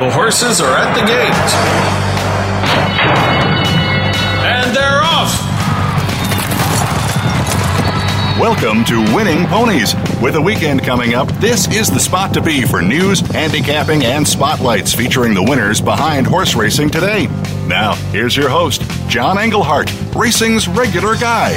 The horses are at the gate. And they're off! Welcome to Winning Ponies. With a weekend coming up, this is the spot to be for news, handicapping, and spotlights featuring the winners behind horse racing today. Now, here's your host, John Englehart, racing's regular guy.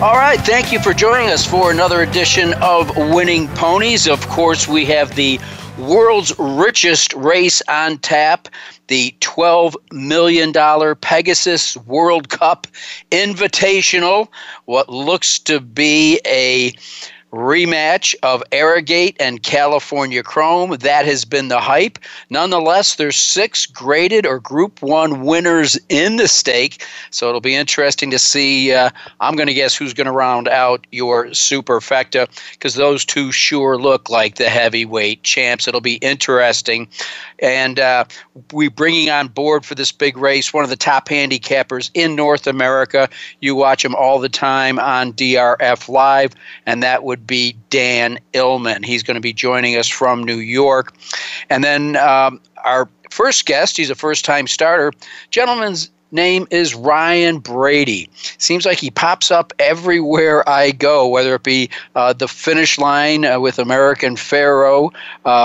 All right, thank you for joining us for another edition of Winning Ponies. Of course, we have the world's richest race on tap, the $12 million Pegasus World Cup Invitational, what looks to be a rematch of Arrogate and California Chrome. That has been the hype. Nonetheless, there's six graded or Group 1 winners in the stake, so it'll be interesting to see. I'm going to guess who's going to round out your superfecta, because those two sure look like the heavyweight champs. It'll be interesting. And we're bringing on board for this big race one of the top handicappers in North America. You watch him all the time on DRF Live, and that would be Dan Illman. He's going to be joining us from New York. And then our first guest, he's a first-time starter. Gentleman's name is Ryan Brady. Seems like he pops up everywhere I go, whether it be the finish line with American Pharaoh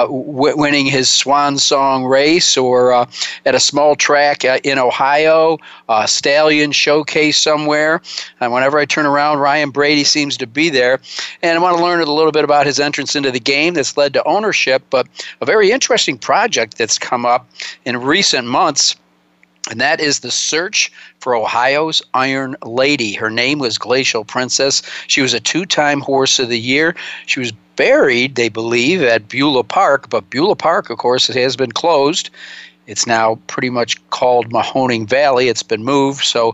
winning his swan song race, or at a small track in Ohio, stallion showcase somewhere. And whenever I turn around, Ryan Brady seems to be there. And I want to learn a little bit about his entrance into the game that's led to ownership, but a very interesting project that's come up in recent months. And that is the search for Ohio's Iron Lady. Her name was Glacial Princess. She was a two-time Horse of the Year. She was buried, they believe, at Beulah Park. But Beulah Park, of course, it has been closed. It's now pretty much called Mahoning Valley. It's been moved. So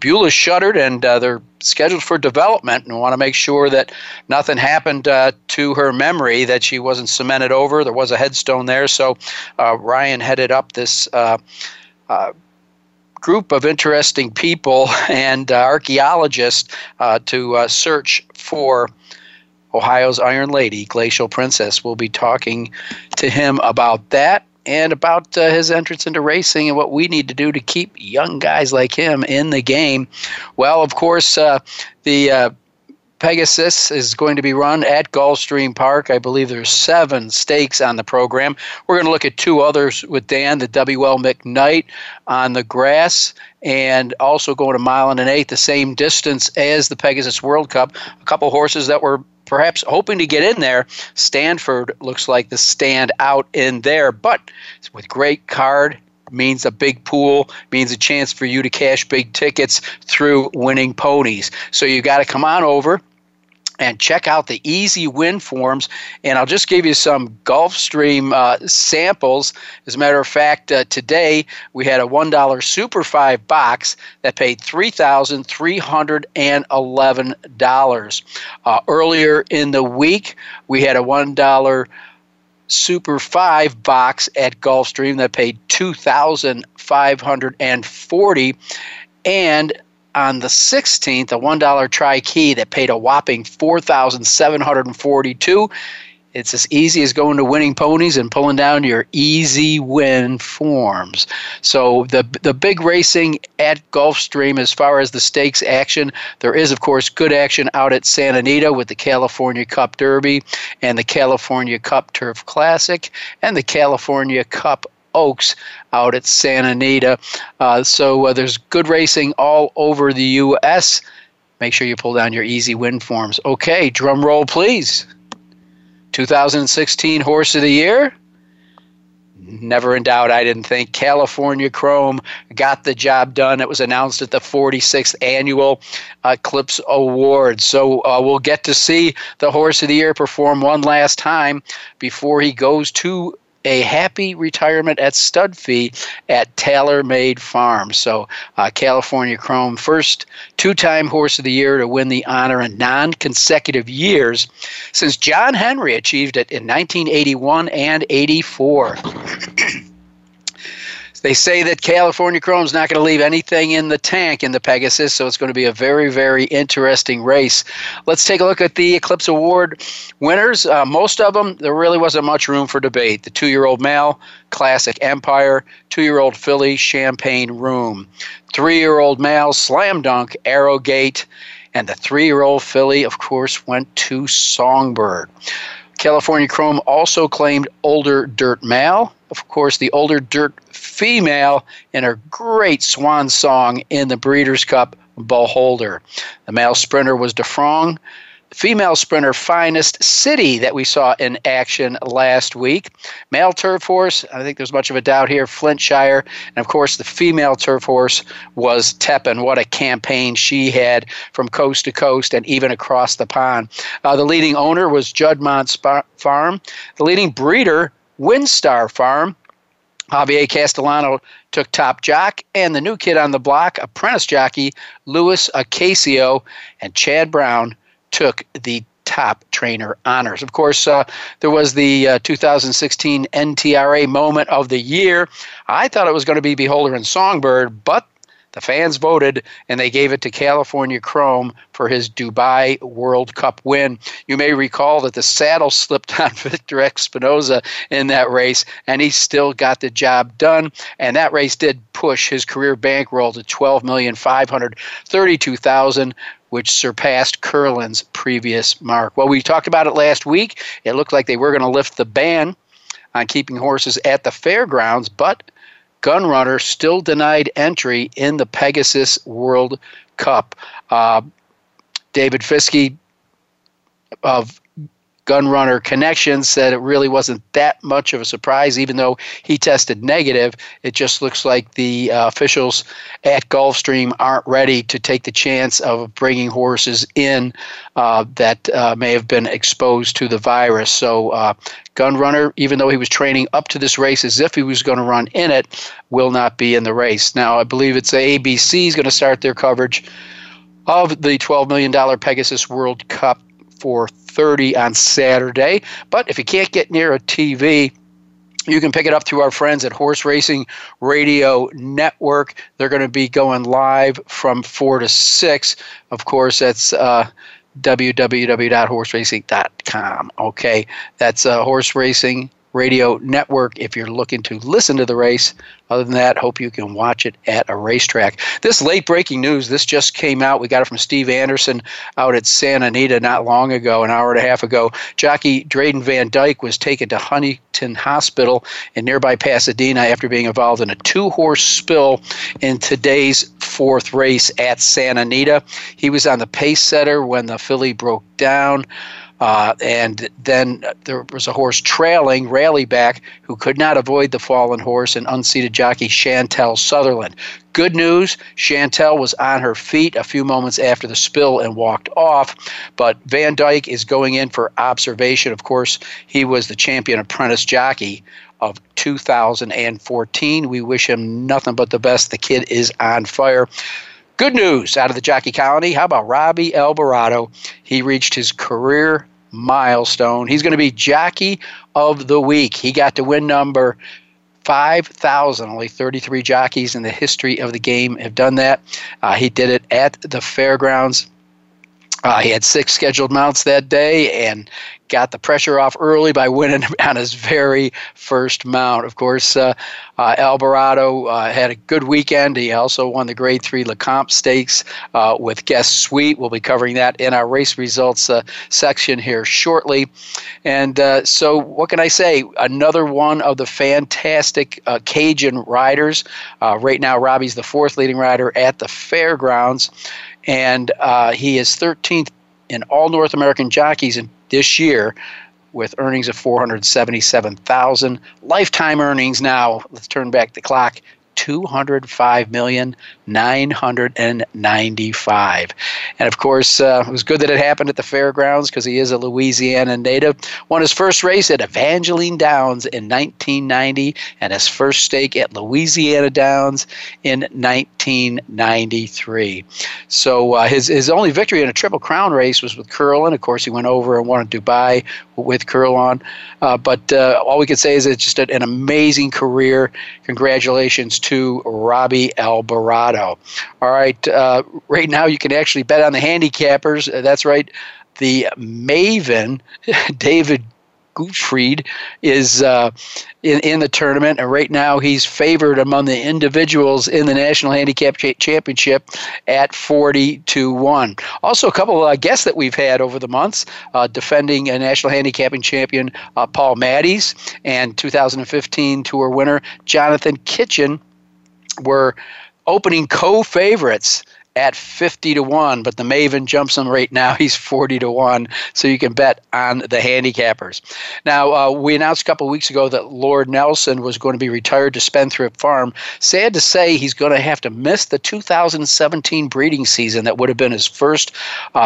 Beulah's shuttered, and they're scheduled for development, and want to make sure that nothing happened to her memory, that she wasn't cemented over. There was a headstone there. So Ryan headed up this group of interesting people and archaeologists to search for Ohio's Iron Lady, Glacial Princess. We'll be talking to him about that and about his entrance into racing and what we need to do to keep young guys like him in the game. Well, of course, the Pegasus is going to be run at Gulfstream Park. I believe there's 7 stakes on the program. We're going to look at 2 others with Dan, the WL McKnight on the grass, and also going a 1.8 miles, the same distance as the Pegasus World Cup. A couple horses that were perhaps hoping to get in there. Stanford looks like the standout in there, but with great card. Means a big pool, means a chance for you to cash big tickets through Winning Ponies. So you got to come on over and check out the easy win forms. And I'll just give you some Gulfstream samples. As a matter of fact, today we had a $1 Super 5 box that paid $3,311. Earlier in the week, we had a $1 Super 5 box at Gulfstream that paid $2,540, and on the 16th, a $1 Tri-Key that paid a whopping $4,742. It's as easy as going to Winning Ponies and pulling down your easy win forms. So the big racing at Gulfstream as far as the stakes action. There is, of course, good action out at Santa Anita with the California Cup Derby and the California Cup Turf Classic and the California Cup Oaks out at Santa Anita. So there's good racing all over the U.S. Make sure you pull down your easy win forms. Okay, drum roll, please. 2016 Horse of the Year? Never in doubt, I didn't think. California Chrome got the job done. It was announced at the 46th Annual Eclipse Awards. So we'll get to see the Horse of the Year perform one last time before he goes to a happy retirement at stud fee at Tailor-Made Farm. So California Chrome, first two-time Horse of the Year to win the honor in non-consecutive years since John Henry achieved it in 1981 and '84. They say that California Chrome's not going to leave anything in the tank in the Pegasus, so it's going to be a very, very interesting race. Let's take a look at the Eclipse Award winners. Most of them, there really wasn't much room for debate. The two-year-old male, Classic Empire; two-year-old filly, Champagne Room; three-year-old male, Slam Dunk, Arrogate; and the three-year-old filly, of course, went to Songbird. California Chrome also claimed older dirt male. Of course, the older dirt female in her great swan song in the Breeders' Cup, Beholder. The male sprinter was Drefong. Female sprinter, Finest City, that we saw in action last week. Male turf horse, I think there's much of a doubt here, Flintshire. And, of course, the female turf horse was Tepin. What a campaign she had from coast to coast and even across the pond. The leading owner was Judmont Farm. The leading breeder, Windstar Farm. Javier Castellano took top jock, and the new kid on the block, apprentice jockey Louis Acasio, and Chad Brown took the top trainer honors. Of course, there was the 2016 NTRA moment of the year. I thought it was going to be Beholder and Songbird, but the fans voted, and they gave it to California Chrome for his Dubai World Cup win. You may recall that the saddle slipped on Victor Espinoza in that race, and he still got the job done. And that race did push his career bankroll to $12,532,000, which surpassed Curlin's previous mark. Well, we talked about it last week. It looked like they were going to lift the ban on keeping horses at the fairgrounds, but Gun Runner still denied entry in the Pegasus World Cup. David Fiske of Gun Runner Connections said it really wasn't that much of a surprise, even though he tested negative. It just looks like the officials at Gulfstream aren't ready to take the chance of bringing horses in that may have been exposed to the virus. So Gun Runner, even though he was training up to this race as if he was going to run in it, will not be in the race. Now, I believe it's ABC is going to start their coverage of the $12 million Pegasus World Cup 4:30 on Saturday. But if you can't get near a TV, you can pick it up through our friends at Horse Racing Radio Network. They're going to be going live from 4 to 6. Of course, that's www.horseracing.com. Okay, that's Horse Racing Radio Network if you're looking to listen to the race. Other than that, hope you can watch it at a racetrack. This late breaking news, this just came out. We got it from Steve Anderson out at Santa Anita not long ago, an hour and a half ago. Jockey Drayden Van Dyke was taken to Huntington Hospital in nearby Pasadena after being involved in a two-horse spill in today's fourth race at Santa Anita. He was on the pace setter when the filly broke down. And then there was a horse trailing Rallyback who could not avoid the fallen horse, and unseated jockey Chantel Sutherland. Good news, Chantel was on her feet a few moments after the spill and walked off, but Van Dyke is going in for observation. Of course, he was the champion apprentice jockey of 2014. We wish him nothing but the best. The kid is on fire. Good news out of the jockey colony. How about Robby Albarado? He reached his career milestone. He's going to be jockey of the week. He got to win number 5,000. Only 33 jockeys in the history of the game have done that. He did it at the fairgrounds. He had 6 scheduled mounts that day and got the pressure off early by winning on his very first mount. Of course, Albarado had a good weekend. He also won the Grade 3 LeCompte Stakes with Guest Suite. We'll be covering that in our race results section here shortly. And so what can I say? Another one of the fantastic Cajun riders. Right now, Robbie's the 4th leading rider at the fairgrounds. And he is 13th in all North American jockeys this year with earnings of $477,000. Lifetime earnings now, let's turn back the clock, $205,995,000. And of course, it was good that it happened at the fairgrounds because he is a Louisiana native. Won his first race at Evangeline Downs in 1990 and his first stake at Louisiana Downs in 1993. So his only victory in a Triple Crown race was with Curlin. Of course, he went over and won at Dubai with Curlin. But all we could say is it's just an amazing career. Congratulations to Robby Albarado. All right, right now you can actually bet on the handicappers. That's right. The Maven, David Gutfried, is in the tournament, and right now he's favored among the individuals in the National Handicap Championship at 40-1. Also, a couple of guests that we've had over the months, defending a National Handicapping Champion, Paul Matties, and 2015 Tour winner Jonathan Kitchen were opening co-favorites at 50-1, but the Maven jumps him right now. He's 40-1, so you can bet on the handicappers. Now, we announced a couple of weeks ago that Lord Nelson was going to be retired to Spendthrift Farm. Sad to say, he's going to have to miss the 2017 breeding season. That would have been his first.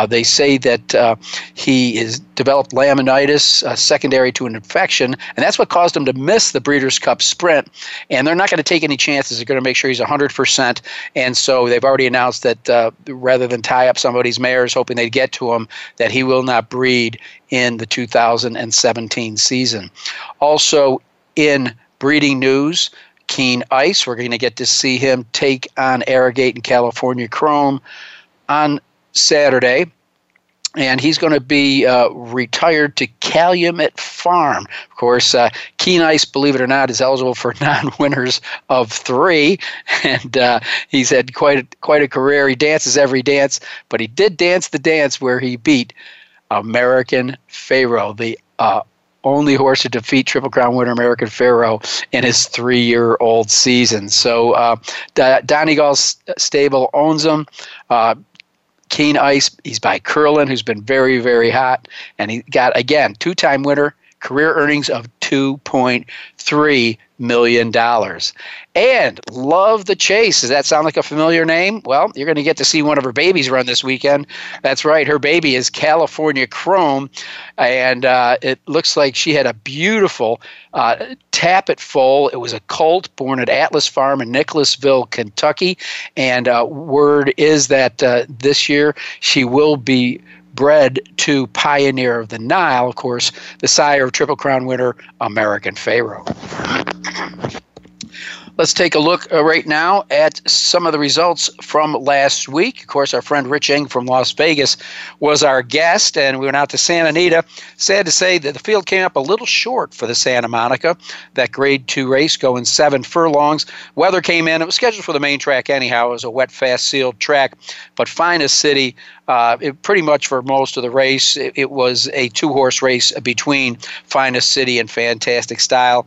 They say that he has developed laminitis secondary to an infection, and that's what caused him to miss the Breeders' Cup Sprint. And they're not going to take any chances. They're going to make sure he's 100%, and so they've already announced that rather than tie up somebody's mares hoping they'd get to him, that he will not breed in the 2017 season. Also, in breeding news, Keen Ice, we're going to get to see him take on Arrogate and California Chrome on Saturday. And he's going to be retired to Calumet Farm. Of course, Keen Ice, believe it or not, is eligible for non-winners of three. And he's had quite a career. He dances every dance. But he did dance the dance where he beat American Pharaoh, the only horse to defeat Triple Crown winner American Pharaoh in his three-year-old season. So Donegal's stable owns him. Keen Ice, he's by Curlin, who's been very, very hot. And he got, again, two-time winner, career earnings of $2.3 million. And Love the Chase. Does that sound like a familiar name? Well, you're going to get to see one of her babies run this weekend. That's right. Her baby is California Chrome. And it looks like she had a beautiful Tappet foal. It was a colt born at Atlas Farm in Nicholasville, Kentucky. And word is that this year she will be bred to Pioneer of the Nile, of course, the sire of Triple Crown winner American Pharaoh. Let's take a look right now at some of the results from last week. Of course, our friend Rich Eng from Las Vegas was our guest, and we went out to Santa Anita. Sad to say that the field came up a little short for the Santa Monica, that grade 2 race going 7 furlongs. Weather came in. It was scheduled for the main track anyhow. It was a wet, fast, sealed track. But Finest City, pretty much for most of the race, it was a two-horse race between Finest City and Fantastic Style.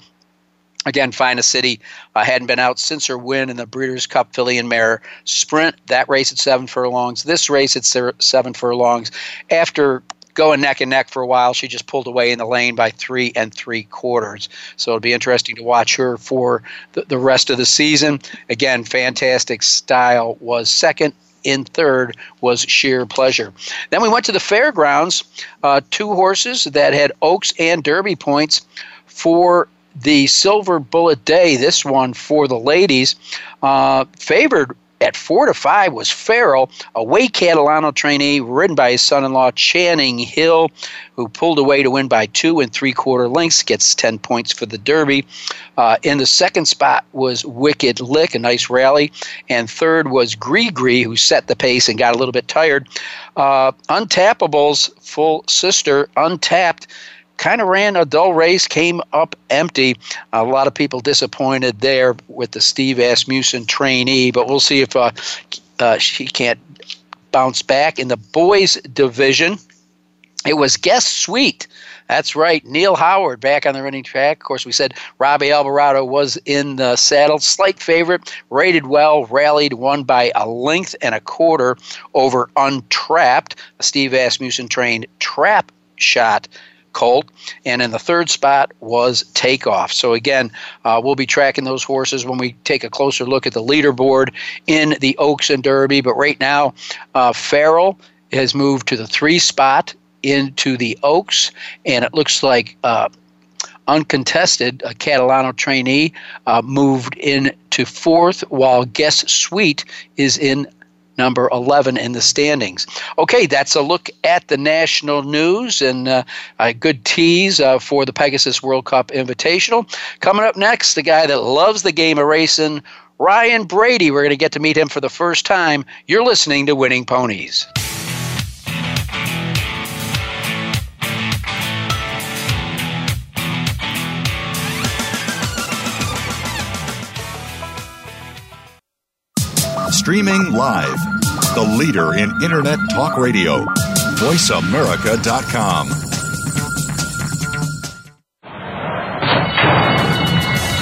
Again, Finest City hadn't been out since her win in the Breeders' Cup Filly and Mare Sprint. That race at 7 furlongs. This race at 7 furlongs. After going neck and neck for a while, she just pulled away in the lane by 3 3/4. So it'll be interesting to watch her for the rest of the season. Again, Fantastic Style was second. In third was Sheer Pleasure. Then we went to the fairgrounds. Two horses that had Oaks and Derby points for the Silver Bullet Day, this one for the ladies, favored at 4-5 was Farrell, a way Catalano trainee ridden by his son-in-law Channing Hill, who pulled away to win by 2 3/4 lengths, gets 10 points for the Derby. In the second spot was Wicked Lick, a nice rally. And third was Gree, who set the pace and got a little bit tired. Untappables, full sister, Untapped, kind of ran a dull race, came up empty. A lot of people disappointed there with the Steve Asmussen trainee, but we'll see if she can't bounce back. In the boys' division, it was Guest Suite. That's right, Neil Howard back on the running track. Of course, we said Robby Albarado was in the saddle. Slight favorite, rated well, rallied, won by 1.25 lengths over Untrapped, a Steve Asmussen trained trap shot Colt. And in the third spot was Takeoff. So again, we'll be tracking those horses when we take a closer look at the leaderboard in the Oaks and Derby. But right now, Farrell has moved to the 3 spot into the Oaks, and it looks like Uncontested, a Catalano trainee, moved in to 4th, while Guest Suite is in number 11 in the standings. Okay, that's a look at the national news and a good tease for the Pegasus World Cup Invitational. Coming up next, the guy that loves the game of racing, Ryan Brady. We're going to get to meet him for the first time. You're listening to Winning Ponies. Streaming live, the leader in Internet talk radio, voiceamerica.com.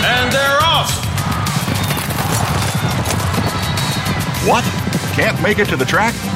And they're off! What? Can't make it to the track?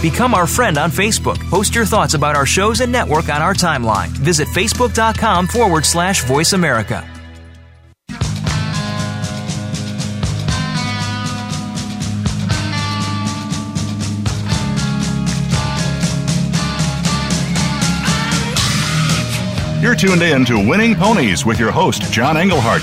Become our friend on Facebook. Post your thoughts about our shows and network on our timeline. Visit Facebook.com/Voice America. You're tuned in to Winning Ponies with your host, John Englehart.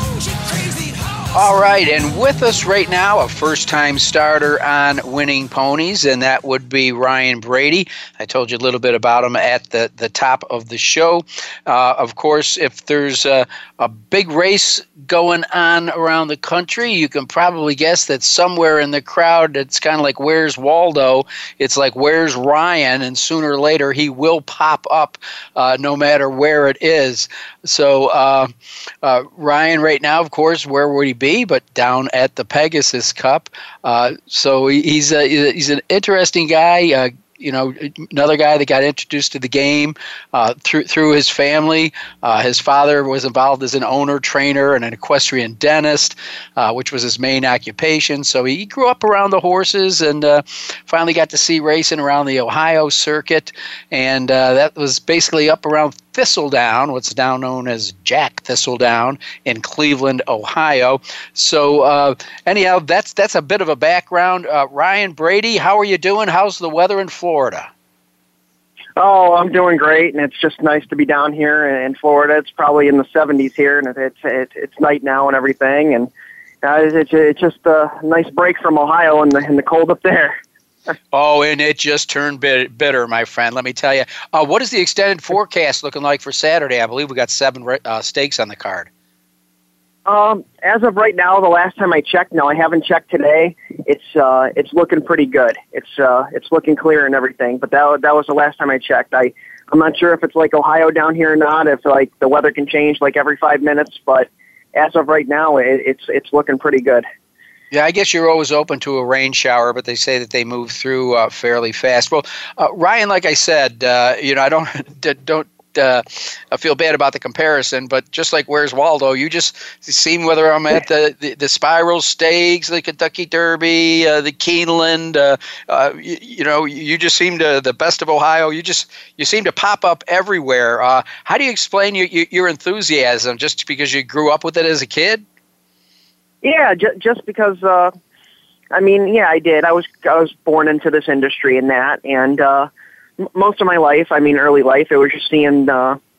All right, and with us right now, a first-time starter on Winning Ponies, and that would be Ryan Brady. I told you a little bit about him at the top of the show. Of course, if there's a big race going on around the country, you can probably guess that somewhere in the crowd, it's kind of like, where's Waldo? It's like, where's Ryan? And sooner or later, he will pop up no matter where it is. So, Ryan, right now, of course, where would he be but down at the Pegasus Cup? So he's an interesting guy, you know, another guy that got introduced to the game through his family. His father was involved as an owner, trainer, and an equestrian dentist, which was his main occupation. So he grew up around the horses and finally got to see racing around the Ohio circuit, and that was basically up around Thistledown, what's now known as Jack Thistledown in Cleveland, Ohio. So anyhow, that's a bit of a background. Ryan Brady, how are you doing? How's the weather in Florida? Oh, I'm doing great, and it's just nice to be down here in Florida. It's probably in the 70s here, and it's night now and everything, and it's just a nice break from Ohio and the cold up there. Oh, and it just turned bitter, my friend. Let me tell you. What is the extended forecast looking like for Saturday? I believe we got 7 stakes on the card. As of right now, the last time I checked, no, I haven't checked today. It's looking pretty good. It's looking clear and everything. But that was the last time I checked. I'm not sure if it's like Ohio down here or not. If like the weather can change like every 5 minutes, but as of right now, it's looking pretty good. Yeah, I guess you're always open to a rain shower, but they say that they move through fairly fast. Well, Ryan, like I said, you know, I don't I feel bad about the comparison, but just like Where's Waldo, you just seen whether I'm at the Spiral Stakes, the Kentucky Derby, the Keeneland, you just seem to, the Best of Ohio, you seem to pop up everywhere. How do you explain your enthusiasm, just because you grew up with it as a kid? Yeah, just because, I did. I was born into this industry and that, and most of my life, early life, it was just seeing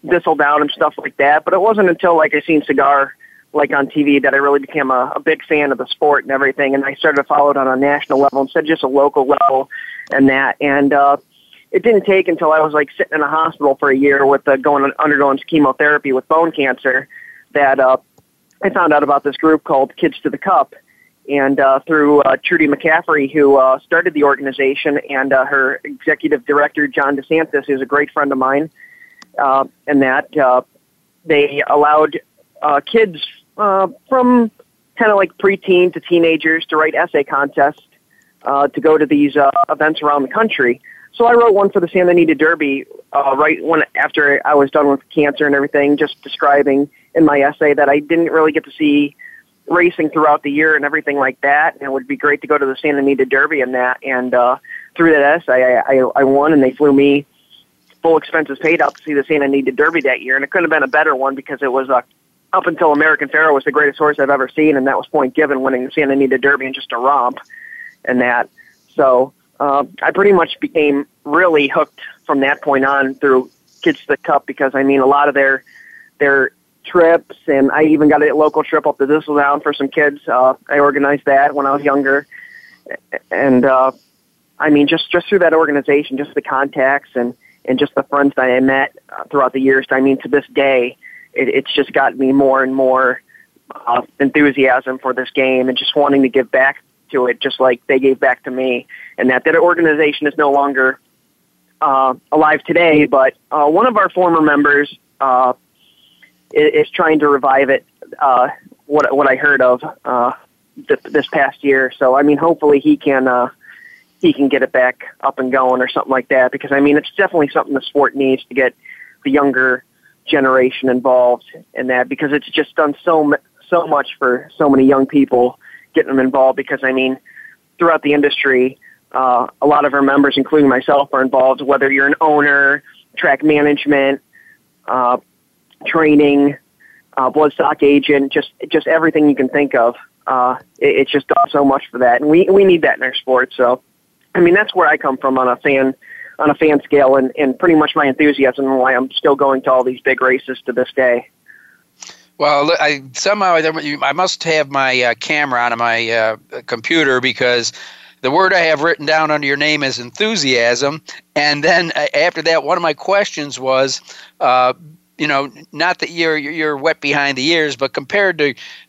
Thistle Down and stuff like that. But it wasn't until, I seen Cigar, on TV that I really became a big fan of the sport and everything. And I started to follow it on a national level instead of just a local level and that. And it didn't take until I was, sitting in a hospital for a year with undergoing chemotherapy with bone cancer that I found out about this group called Kids to the Cup. And through Trudy McCaffrey, who started the organization, and her executive director, John DeSantis, who's a great friend of mine, and that they allowed kids from kind of preteen to teenagers to write essay contests to go to these events around the country. So I wrote one for the Santa Anita Derby after I was done with cancer and everything, just describing in my essay that I didn't really get to see racing throughout the year and everything like that, and it would be great to go to the Santa Anita Derby and that. And through that essay, I won, and they flew me full expenses paid out to see the Santa Anita Derby that year. And it couldn't have been a better one, because it was up until American Pharaoh was the greatest horse I've ever seen, and that was Point Given winning the Santa Anita Derby in just a romp and that. So I pretty much became really hooked from that point on through Kids to the Cup, because a lot of their trips, and I even got a local trip up to Thistledown for some kids. I organized that when I was younger, and just through that organization, just the contacts and just the friends that I met throughout the years. To this day, it's just gotten me more and more enthusiasm for this game and just wanting to give back to it, just like they gave back to me. And that organization is no longer alive today, but one of our former members is trying to revive it, what I heard of this past year. So, hopefully he can get it back up and going or something like that, because, it's definitely something the sport needs to get the younger generation involved in that, because it's just done so much for so many young people, getting them involved, because, throughout the industry, a lot of our members, including myself, are involved, whether you're an owner, track management, training, bloodstock agent, just everything you can think of. It's just done so much for that, and we need that in our sport. So, that's where I come from on a fan scale, and pretty much my enthusiasm and why I'm still going to all these big races to this day. Well, I must have my camera on my computer, because the word I have written down under your name is enthusiasm, and then after that, one of my questions was, not that you're wet behind the ears, but compared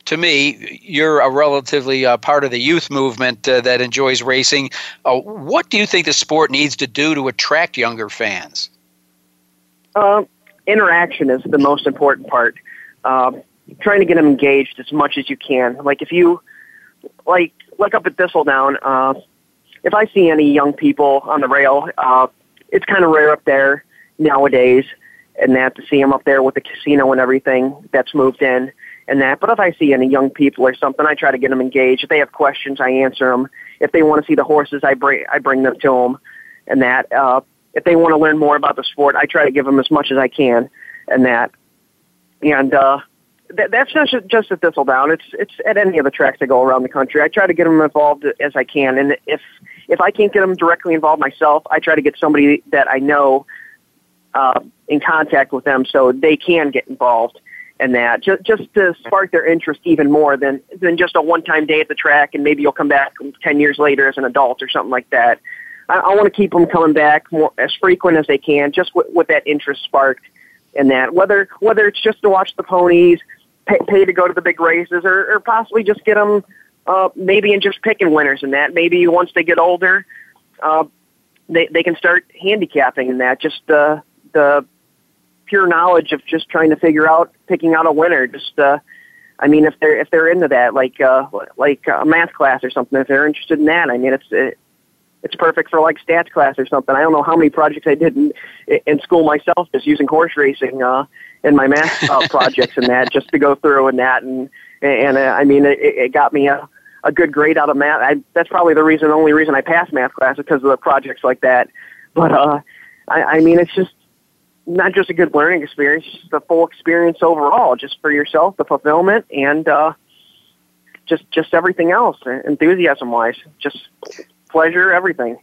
to me, you're a relatively part of the youth movement that enjoys racing. What do you think the sport needs to do to attract younger fans? Interaction is the most important part. Trying to get them engaged as much as you can. If you like up at Thistledown, if I see any young people on the rail, it's kind of rare up there nowadays. And that, to see them up there with the casino and everything that's moved in and that. But if I see any young people or something, I try to get them engaged. If they have questions, I answer them. If they want to see the horses, I bring them to them and that. If they want to learn more about the sport, I try to give them as much as I can and that. And that's not just at Thistledown. It's at any of the tracks I go around the country. I try to get them involved as I can. And if I can't get them directly involved myself, I try to get somebody that I know in contact with them so they can get involved in that, just to spark their interest even more than just a one-time day at the track, and maybe you'll come back 10 years later as an adult or something like that. I want to keep them coming back more, as frequent as they can, just with that interest sparked in that, whether it's just to watch the ponies, pay to go to the big races, or possibly just get them maybe in just picking winners in that. Maybe once they get older, they can start handicapping in that, just the pure knowledge of just trying to figure out, picking out a winner. Just, if they're into that, like a math class or something, if they're interested in that, It's perfect for like stats class or something. I don't know how many projects I did in school myself, just using horse racing in my math projects and that, just to go through and that. And I mean, it got me a good grade out of math. That's probably the reason, only reason I passed math class, because of the projects like that. But I mean, it's just not just a good learning experience, just the full experience overall, just for yourself, the fulfillment, and just everything else, enthusiasm-wise, just pleasure, everything.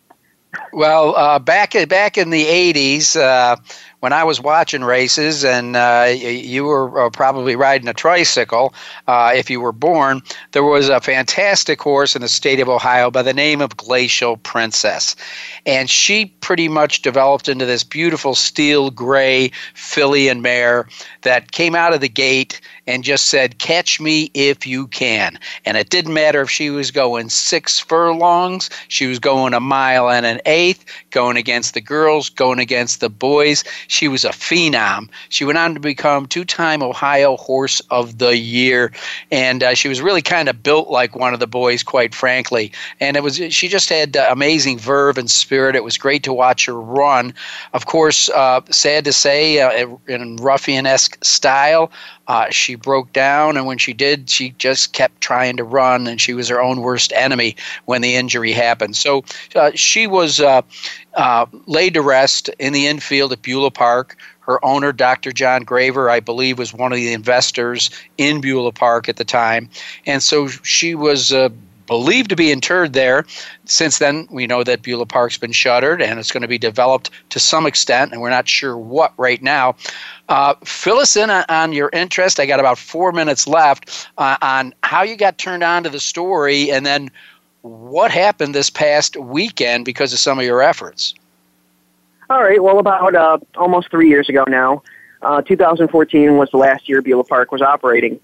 Well, back in the 80s, when I was watching races, and you were probably riding a tricycle if you were born, there was a fantastic horse in the state of Ohio by the name of Glacial Princess. And she pretty much developed into this beautiful steel gray filly and mare that came out of the gate and just said, catch me if you can. And it didn't matter if she was going 6 furlongs, she was going 1.1 miles, going against the girls, going against the boys. She was a phenom. She went on to become 2-time Ohio Horse of the Year. And she was really kind of built like one of the boys, quite frankly. And she just had amazing verve and spirit. It was great to watch her run. Of course, sad to say, in ruffian-esque style, she broke down, and when she did, she just kept trying to run, and she was her own worst enemy when the injury happened. So she was laid to rest in the infield at Beulah Park. Her owner, Dr. John Graver, I believe, was one of the investors in Beulah Park at the time, and so she was believed to be interred there. Since then, we know that Beulah Park's been shuttered, and it's going to be developed to some extent, and we're not sure what right now. Fill us in on your interest. I got about 4 minutes left on how you got turned on to the story, and then what happened this past weekend because of some of your efforts. All right. Well, about almost 3 years ago now, 2014 was the last year Beulah Park was operating.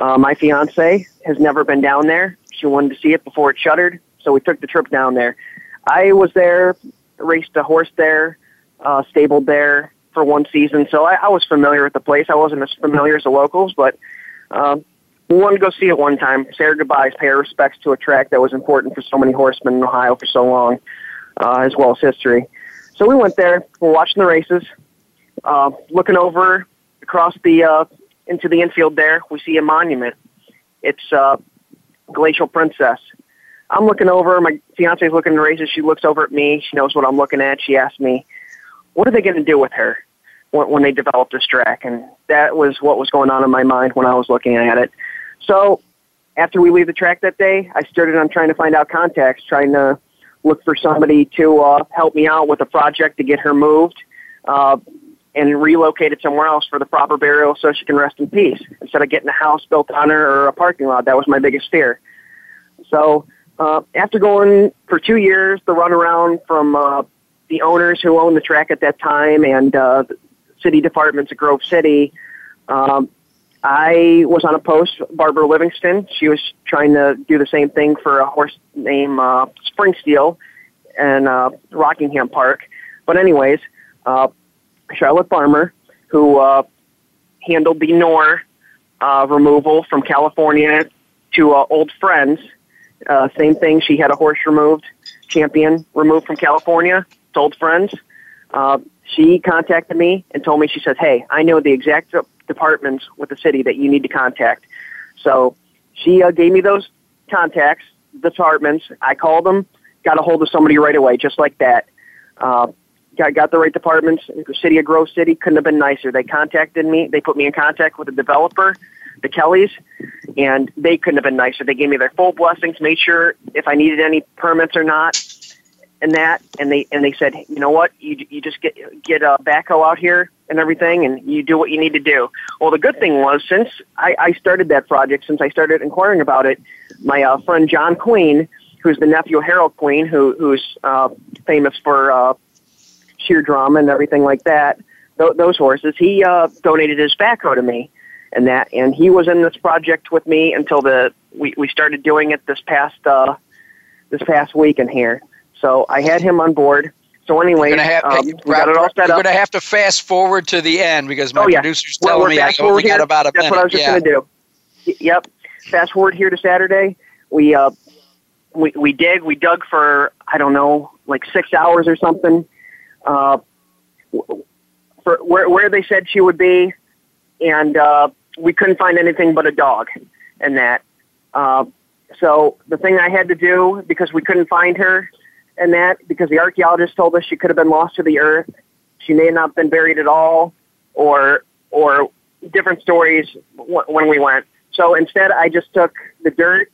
My fiance has never been down there. She wanted to see it before it shuttered, so we took the trip down there. I was there, raced a horse there, stabled there for one season, so I was familiar with the place. I wasn't as familiar as the locals, but we wanted to go see it one time, say our goodbyes, pay our respects to a track that was important for so many horsemen in Ohio for so long, as well as history. So we went there, we're watching the races, looking over across the into the infield there, we see a monument. It's Glacial Princess. I'm looking over, my fiance's looking at the races, she looks over at me, she knows what I'm looking at, she asked me, what are they going to do with her when they develop this track? And that was what was going on in my mind when I was looking at it. So after we leave the track that day, I started on trying to find out contacts, trying to look for somebody to help me out with a project to get her moved and relocated somewhere else for the proper burial so she can rest in peace, instead of getting a house built on her or a parking lot. That was my biggest fear. So after going for 2 years, the runaround from the owners who owned the track at that time and the city departments of Grove City, I was on a post, Barbara Livingston. She was trying to do the same thing for a horse named Springsteel in Rockingham Park. But anyways, Charlotte Farmer, who handled the Knorr removal from California to Old Friends. Same thing, she had a horse removed, Champion removed from California to Old Friends. She contacted me and told me, she said, hey, I know the exact departments with the city that you need to contact. So she gave me those contacts, departments. I called them, got a hold of somebody right away, just like that. Got the right departments. The city of Grove City couldn't have been nicer. They contacted me. They put me in contact with the developer, the Kellys, and they couldn't have been nicer. They gave me their full blessings, made sure if I needed any permits or not, and that. And they said, you know what? You just get a backhoe out here and everything, and you do what you need to do. Well, the good thing was, since I started that project, since I started inquiring about it, my friend John Queen, who's the nephew of Harold Queen, who's famous for sheer drama and everything like that, those horses, he donated his backhoe to me and that, and he was in this project with me until we started doing it this past weekend here. So I had him on board. So anyway, we got it all set up. We're going to have to fast forward to the end because my producer's telling me I only got about a minute. That's what I was just going to do. Yep. Fast forward here to Saturday. We dug for I don't know, like 6 hours or something, for where they said she would be, and we couldn't find anything but a dog and that. So the thing I had to do, because we couldn't find her and that, because the archaeologist told us she could have been lost to the earth, she may not have been buried at all, or different stories when we went. So instead, I just took the dirt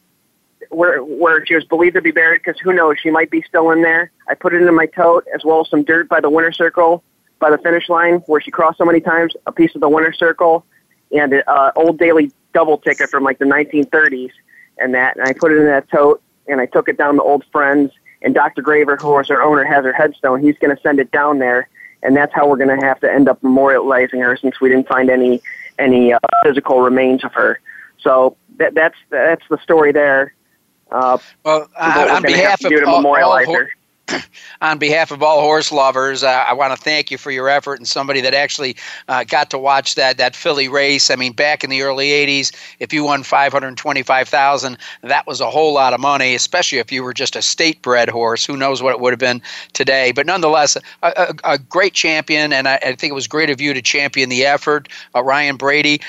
where she was believed to be buried, because who knows, she might be still in there. I put it in my tote, as well as some dirt by the winter circle, by the finish line, where she crossed so many times, a piece of the winter circle, and an Old Daily double ticket from like the 1930s and that. And I put it in that tote, and I took it down to Old Friends. And Dr. Graver, who was her owner, has her headstone. He's going to send it down there, and that's how we're going to have to end up memorializing her, since we didn't find any physical remains of her. So that's the story there. Well, on behalf of all horse lovers, I want to thank you for your effort, and somebody that actually got to watch that Philly race. I mean, back in the early 80s, if you won $525,000, that was a whole lot of money, especially if you were just a state-bred horse. Who knows what it would have been today. But nonetheless, a great champion, and I think it was great of you to champion the effort, Ryan Brady.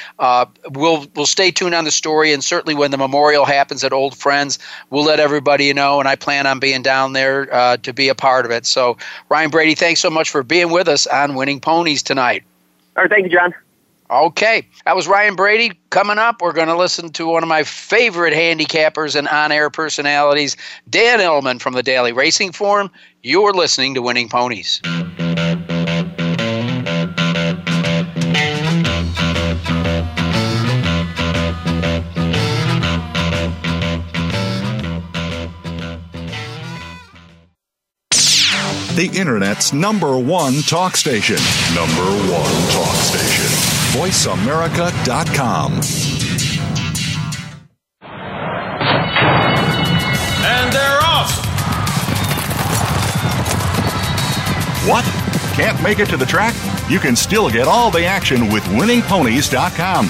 We'll stay tuned on the story, and certainly when the memorial happens at Old Friends, we'll let everybody know, and I plan on being down there to be a part of it. So, Ryan Brady, thanks so much for being with us on Winning Ponies tonight. All right, thank you, John. Okay, that was Ryan Brady. Coming up, we're going to listen to one of my favorite handicappers and on-air personalities, Dan Illman from the Daily Racing Forum. You're listening to Winning Ponies. The Internet's #1 talk station. #1 talk station. VoiceAmerica.com. And they're off! What? Can't make it to the track? You can still get all the action with winningponies.com,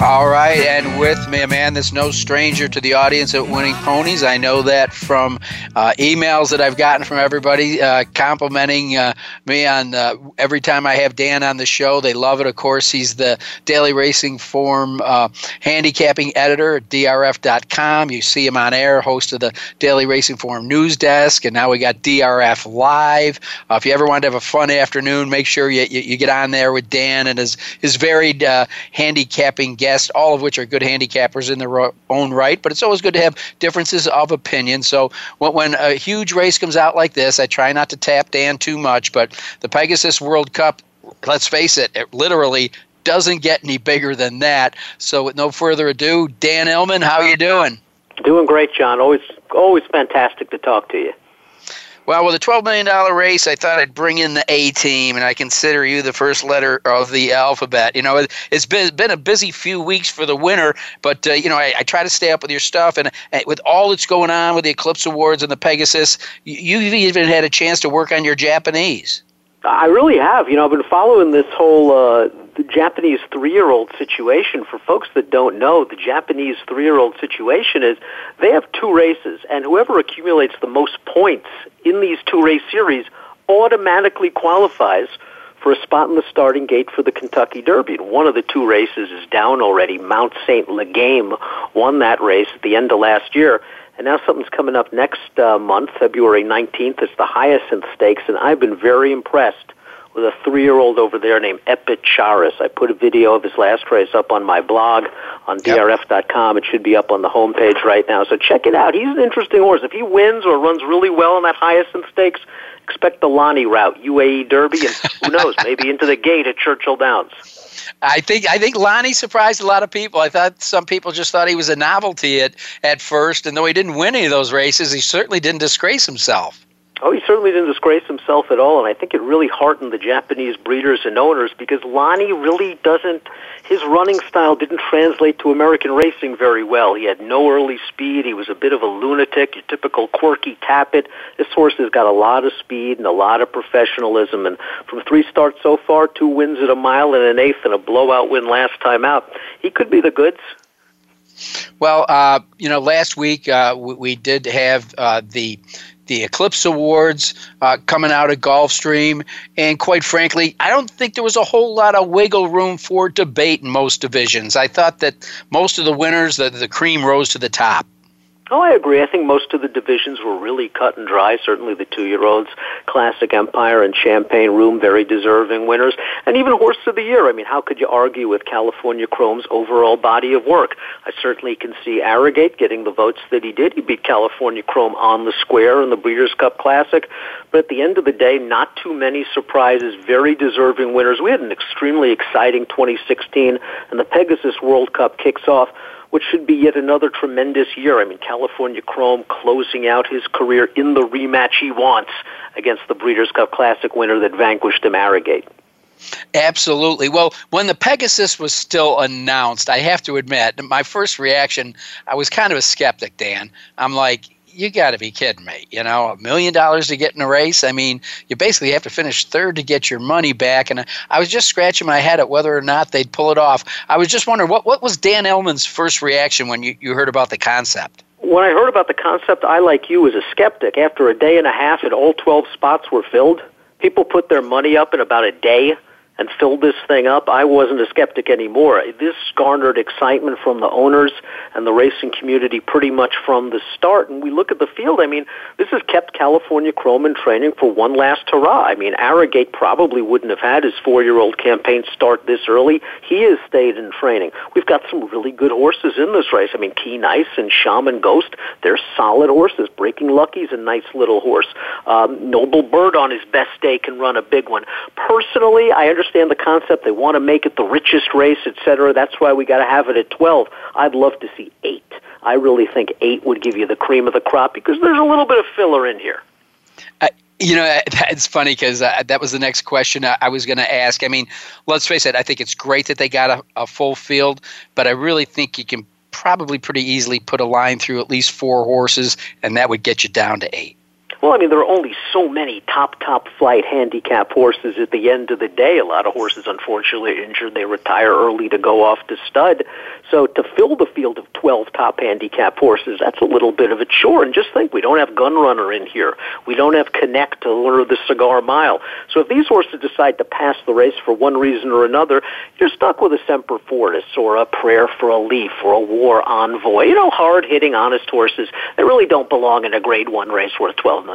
All right, and with me, a man that's no stranger to the audience at Winning Ponies. I know that from emails that I've gotten from everybody complimenting me on every time I have Dan on the show. They love it, of course. He's the Daily Racing Form handicapping editor at DRF.com. You see him on air, host of the Daily Racing Form news desk, and now we got DRF Live. If you ever want to have a fun afternoon, make sure you get on there with Dan and his varied handicapping guests, all of which are good handicappers in their own right, but it's always good to have differences of opinion. So when a huge race comes out like this, I try not to tap Dan too much, but the Pegasus World Cup, let's face it, it literally doesn't get any bigger than that. So with no further ado, Dan Illman, how are you doing? Doing great, John. Always fantastic to talk to you. Well, with a $12 million race, I thought I'd bring in the A team, and I consider you the first letter of the alphabet. You know, it's been a busy few weeks for the winter, but, you know, I try to stay up with your stuff. And with all that's going on with the Eclipse Awards and the Pegasus, you've even had a chance to work on your Japanese. I really have. You know, I've been following this whole the Japanese three-year-old situation. For folks that don't know, the Japanese three-year-old situation is they have two races, and whoever accumulates the most points in these two-race series automatically qualifies for a spot in the starting gate for the Kentucky Derby. And one of the two races is down already. Mount St. Legame won that race at the end of last year. And now something's coming up next month, February 19th. It's the Hyacinth Stakes, and I've been very impressed with a three-year-old over there named Epicharis. I put a video of his last race up on my blog on DRF.com. It should be up on the homepage right now, so check it out. He's an interesting horse. If he wins or runs really well in that Hyacinth Stakes, expect the Lonnie route, UAE Derby, and who knows, maybe into the gate at Churchill Downs. I think Lonnie surprised a lot of people. I thought some people just thought he was a novelty at first, and though he didn't win any of those races, he certainly didn't disgrace himself. Oh, he certainly didn't disgrace himself at all, and I think it really heartened the Japanese breeders and owners because Lonnie really doesn't, his running style didn't translate to American racing very well. He had no early speed. He was a bit of a lunatic, your typical quirky tappet. This horse has got a lot of speed and a lot of professionalism, and from three starts so far, two wins at a mile and an eighth and a blowout win last time out, he could be the goods. Well, you know, last week we did have the Eclipse Awards coming out of Gulfstream, and quite frankly, I don't think there was a whole lot of wiggle room for debate in most divisions. I thought that most of the winners, the cream rose to the top. Oh, I agree. I think most of the divisions were really cut and dry. Certainly the two-year-olds, Classic Empire and Champagne Room, very deserving winners. And even Horse of the Year. I mean, how could you argue with California Chrome's overall body of work? I certainly can see Arrogate getting the votes that he did. He beat California Chrome on the square in the Breeders' Cup Classic. But at the end of the day, not too many surprises, very deserving winners. We had an extremely exciting 2016, and the Pegasus World Cup kicks off, which should be yet another tremendous year. I mean, California Chrome closing out his career in the rematch he wants against the Breeders' Cup Classic winner that vanquished him, Arrogate. Absolutely. Well, when the Pegasus was still announced, I have to admit, my first reaction, I was kind of a skeptic, Dan. I'm like, you got to be kidding me. You know, $1 million to get in a race. I mean, you basically have to finish third to get your money back. And I was just scratching my head at whether or not they'd pull it off. I was just wondering, what was Dan Illman's first reaction when you heard about the concept? When I heard about the concept, I, like you, was a skeptic. After a day and a half and all 12 spots were filled, people put their money up in about a day and filled this thing up. I wasn't a skeptic anymore. This garnered excitement from the owners and the racing community pretty much from the start. And we look at the field, I mean, this has kept California Chrome in training for one last hurrah. I mean, Arrogate probably wouldn't have had his four-year-old campaign start this early. He has stayed in training. We've got some really good horses in this race. I mean, Keen Ice and Shaman Ghost, they're solid horses. Breaking Lucky's a nice little horse. Noble Bird on his best day can run a big one. Personally, I understand the concept. They want to make it the richest race, etc. That's why we got to have it at 12. I'd love to see 8. I really think 8 would give you the cream of the crop because there's a little bit of filler in here. You know, it's funny because that was the next question I was going to ask. I mean, let's face it, I think it's great that they got a full field, but I really think you can probably pretty easily put a line through at least 4 horses, and that would get you down to 8. Well, I mean, there are only so many top flight handicap horses at the end of the day. A lot of horses, unfortunately, are injured. They retire early to go off to stud. So to fill the field of 12 top handicap horses, that's a little bit of a chore. And just think, we don't have Gun Runner in here. We don't have Connect to lure the Cigar Mile. So if these horses decide to pass the race for one reason or another, you're stuck with a Semper Fortis or a Prayer for a Leaf or a War Envoy. You know, hard-hitting, honest horses that really don't belong in a Grade 1 race worth $12 million.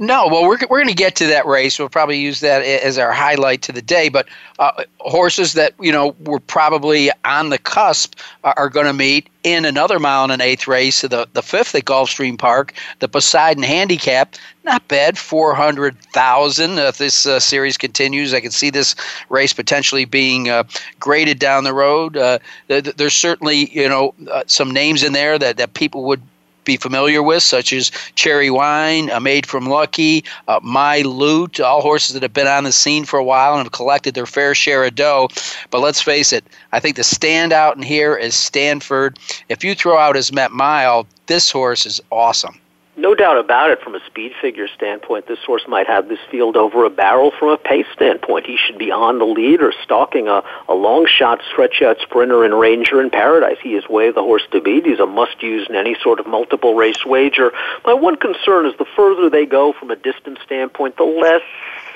No, well, we're going to get to that race. We'll probably use that as our highlight to the day. But horses that, you know, were probably on the cusp are going to meet in another mile and an eighth race, the fifth at Gulfstream Park, the Poseidon Handicap. Not bad, 400,000. If this series continues, I can see this race potentially being graded down the road. There's certainly, you know, some names in there that people would be familiar with, such as Cherry Wine, Made from Lucky, My Loot, all horses that have been on the scene for a while and have collected their fair share of dough. But let's face it, I think the standout in here is Stanford. If you throw out his Met Mile, this horse is awesome. No doubt about it. From a speed figure standpoint, this horse might have this field over a barrel. From a pace standpoint, he should be on the lead or stalking a long shot, stretch out sprinter and Ranger in Paradise. He is way the horse to beat. He's a must use in any sort of multiple race wager. My one concern is the further they go from a distance standpoint, the less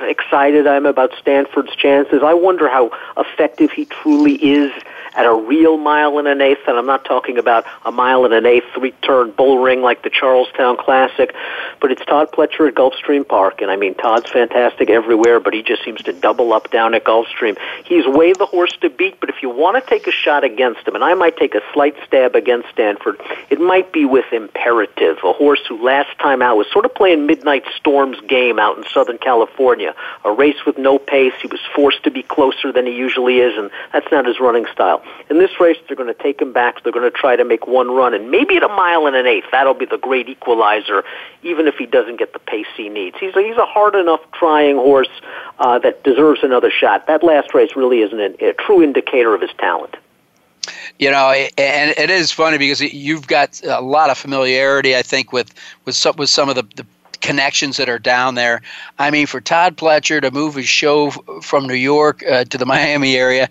excited I am about Stanford's chances. I wonder how effective he truly is at a real 1 1/8, and I'm not talking about a 1 1/8 3-turn bull ring like the Charlestown Classic, but it's Todd Pletcher at Gulfstream Park, and I mean, Todd's fantastic everywhere, but he just seems to double up down at Gulfstream. He's way the horse to beat, but if you want to take a shot against him, and I might take a slight stab against Stanford, it might be with Imperative, a horse who last time out was sort of playing Midnight Storm's game out in Southern California, a race with no pace. He was forced to be closer than he usually is, and that's not his running style. In this race, they're going to take him back. So they're going to try to make one run, and maybe at a 1 1/8, that'll be the great equalizer, even if he doesn't get the pace he needs. He's a hard enough trying horse that deserves another shot. That last race really isn't a true indicator of his talent. You know, and it is funny because you've got a lot of familiarity, I think, with some of the connections that are down there. I mean, for Todd Pletcher to move his show from New York to the Miami area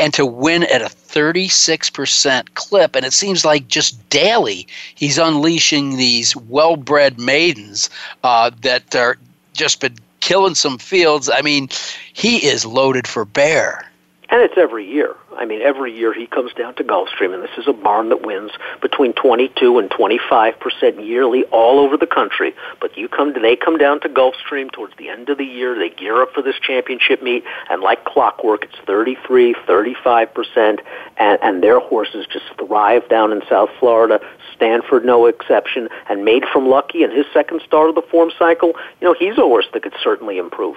and to win at a 36% clip, and it seems like just daily he's unleashing these well-bred maidens that are just been killing some fields. I mean, he is loaded for bear. And it's every year. I mean, every year he comes down to Gulfstream, and this is a barn that wins between 22 and 25% yearly all over the country. But they come down to Gulfstream towards the end of the year. They gear up for this championship meet, and like clockwork, it's 33, 35%, and their horses just thrive down in South Florida. Stanford, no exception, and Made from Lucky, and his second start of the form cycle, you know, he's a horse that could certainly improve.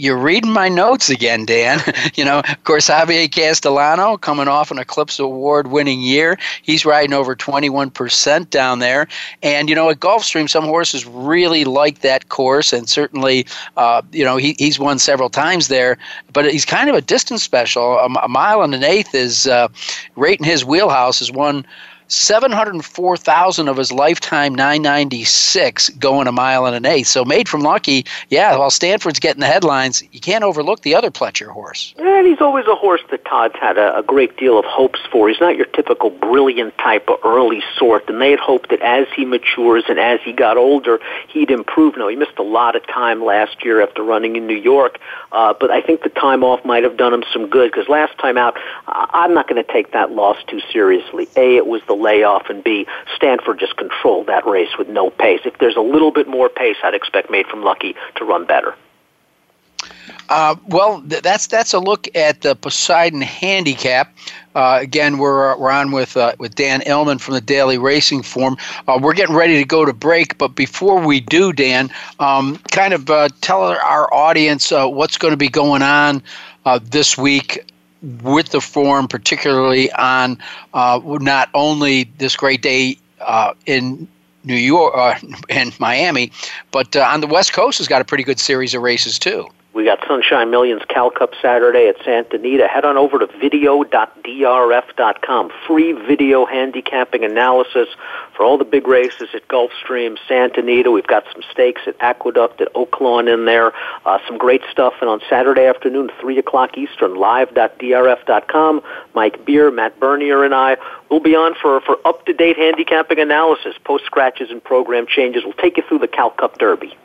You're reading my notes again, Dan. You know, of course, Javier Castellano coming off an Eclipse Award-winning year. He's riding over 21% down there. And, you know, at Gulfstream, some horses really like that course. And certainly, you know, he's won several times there. But he's kind of a distance special. A 1 1/8 is right in his wheelhouse, is one 704,000 of his lifetime 996 going a 1 1/8. So Made from Lucky, yeah, while Stanford's getting the headlines, you can't overlook the other Pletcher horse. And he's always a horse that Todd's had a great deal of hopes for. He's not your typical brilliant type of early sort, and they had hoped that as he matures and as he got older, he'd improve. Now, he missed a lot of time last year after running in New York, but I think the time off might have done him some good, because last time out, I'm not going to take that loss too seriously. A, it was the layoff, and B, Stanford just controlled that race with no pace. If there's a little bit more pace, I'd expect Made from Lucky to run better. Well, that's a look at the Poseidon Handicap. Again, we're on with Dan Illman from the Daily Racing Form. We're getting ready to go to break, but before we do, Dan, kind of tell our audience what's going to be going on this week with the form, particularly on not only this great day in New York and Miami, but on the West Coast has got a pretty good series of races too. We got Sunshine Millions Cal Cup Saturday at Santa Anita. Head on over to video.drf.com. Free video handicapping analysis for all the big races at Gulfstream, Santa Anita. We've got some stakes at Aqueduct, at Oaklawn in there. Some great stuff. And on Saturday afternoon, 3 o'clock Eastern, live.drf.com. Mike Beer, Matt Bernier, and I will be on for up-to-date handicapping analysis, post-scratches and program changes. We'll take you through the Cal Cup Derby.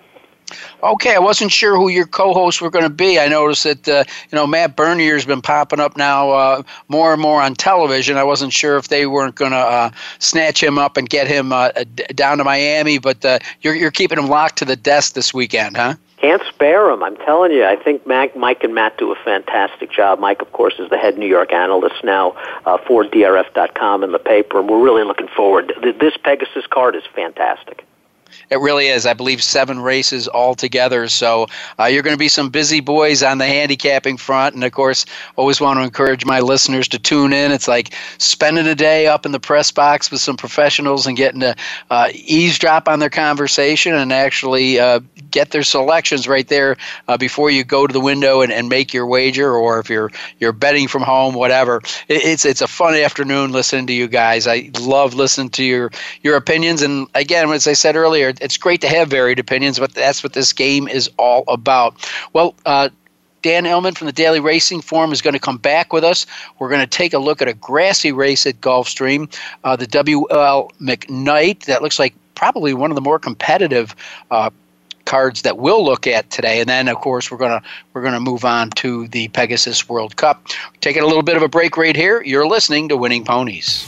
Okay, I wasn't sure who your co-hosts were going to be. I noticed that you know, Matt Bernier's been popping up now more and more on television. I wasn't sure if they weren't going to snatch him up and get him down to Miami, but you're keeping him locked to the desk this weekend, huh? Can't spare him, I'm telling you. I think Mike and Matt do a fantastic job. Mike, of course, is the head New York analyst now for DRF.com and the paper, and we're really looking forward. This Pegasus card is fantastic. It really is. I believe 7 races altogether. So you're going to be some busy boys on the handicapping front. And, of course, always want to encourage my listeners to tune in. It's like spending a day up in the press box with some professionals and getting to eavesdrop on their conversation and actually get their selections right there before you go to the window and make your wager, or if you're betting from home, whatever. It's a fun afternoon listening to you guys. I love listening to your opinions. And, again, as I said earlier, it's great to have varied opinions, but that's what this game is all about. Well, Dan Illman from the Daily Racing Forum is going to come back with us. We're going to take a look at a grassy race at Gulfstream, the WL McKnight. That looks like probably one of the more competitive cards that we'll look at today. And then, of course, we're going to move on to the Pegasus World Cup. Taking a little bit of a break right here. You're listening to Winning Ponies.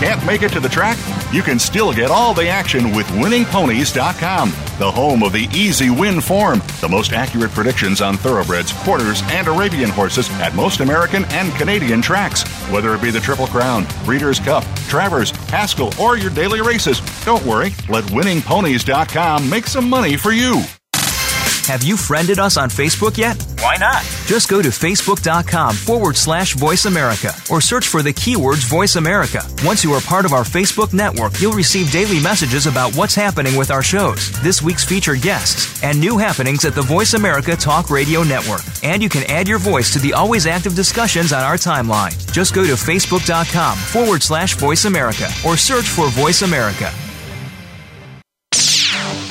Can't make it to the track? You can still get all the action with winningponies.com, the home of the easy win form, the most accurate predictions on thoroughbreds, quarters, and Arabian horses at most American and Canadian tracks. Whether it be the Triple Crown, Breeders' Cup, Travers, Haskell, or your daily races, don't worry, let winningponies.com make some money for you. Have you friended us on Facebook yet? Why not? Just go to Facebook.com/Voice America or search for the keywords Voice America. Once you are part of our Facebook network, you'll receive daily messages about what's happening with our shows, this week's featured guests, and new happenings at the Voice America Talk Radio Network. And you can add your voice to the always active discussions on our timeline. Just go to Facebook.com/Voice America or search for Voice America.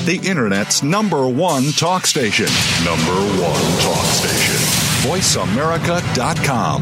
The Internet's #1 talk station. #1 talk station. VoiceAmerica.com.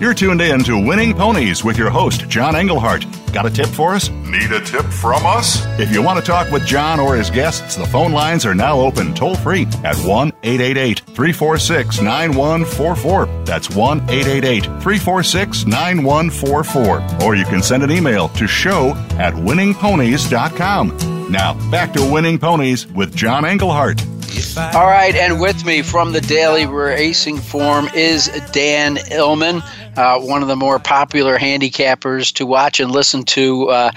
You're tuned in to Winning Ponies with your host, John Englehart. Got a tip for us? Need a tip from us? If you want to talk with John or his guests, the phone lines are now open toll-free at 1-888-346-9144. That's 1-888-346-9144. Or you can send an email to show@winningponies.com. Now, back to Winning Ponies with John Englehart. All right, and with me from the Daily Racing Forum is Dan Illman, one of the more popular handicappers to watch and listen to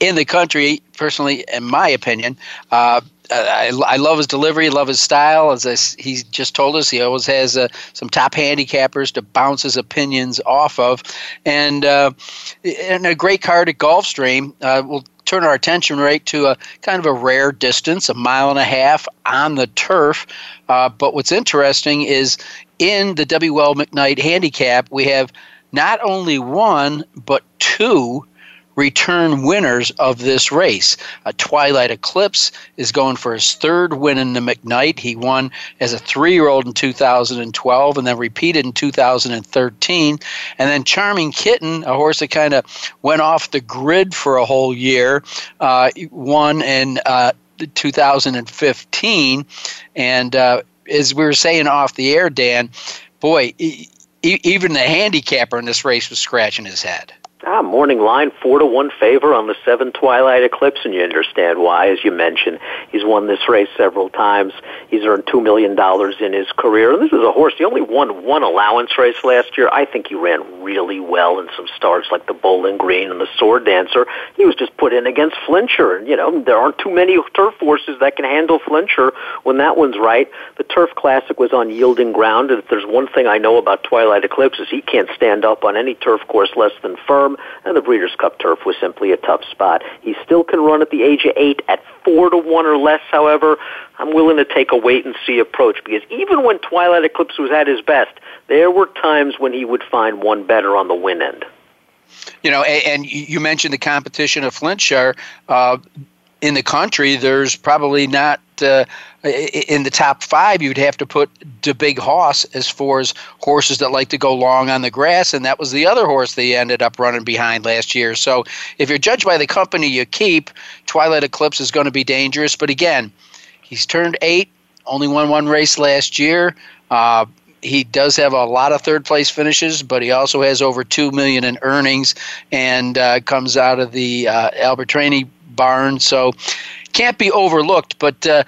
in the country, personally, in my opinion. I love his delivery, love his style. As he just told us, he always has some top handicappers to bounce his opinions off of. And a great card at Gulfstream. We'll turn our attention right to a kind of a rare distance, 1.5 miles on the turf. But what's interesting is in the WL McKnight handicap, we have not only 1, but 2 return winners of this race. Twilight Eclipse is going for his 3rd win in the McKnight. He won as a 3-year-old in 2012 and then repeated in 2013. And then Charming Kitten, a horse that kind of went off the grid for a whole year, won in 2015. And as we were saying off the air, Dan, boy, even the handicapper in this race was scratching his head. Morning line, 4-1 favor on the 7 Twilight Eclipse, and you understand why, as you mentioned. He's won this race several times. He's earned $2 million in his career. And this is a horse, he only won 1 allowance race last year. I think he ran really well in some starts like the Bowling Green and the Sword Dancer. He was just put in against Flintshire. And, you know, there aren't too many turf horses that can handle Flintshire when that one's right. The Turf Classic was on yielding ground, and if there's one thing I know about Twilight Eclipse is he can't stand up on any turf course less than firm. And the Breeders' Cup turf was simply a tough spot. He still can run at the age of 8 at 4-1 or less, however. I'm willing to take a wait-and-see approach because even when Twilight Eclipse was at his best, there were times when he would find one better on the win end. You know, and you mentioned the competition of Flintshire. In the country, there's probably not in the top five, you'd have to put the Big Hoss as far as horses that like to go long on the grass, and that was the other horse they ended up running behind last year. So if you're judged by the company you keep, Twilight Eclipse is going to be dangerous. But again, he's turned 8, only won one race last year. He does have a lot of third-place finishes, but he also has over $2 million in earnings and comes out of the Albertrini barn. So can't be overlooked. But I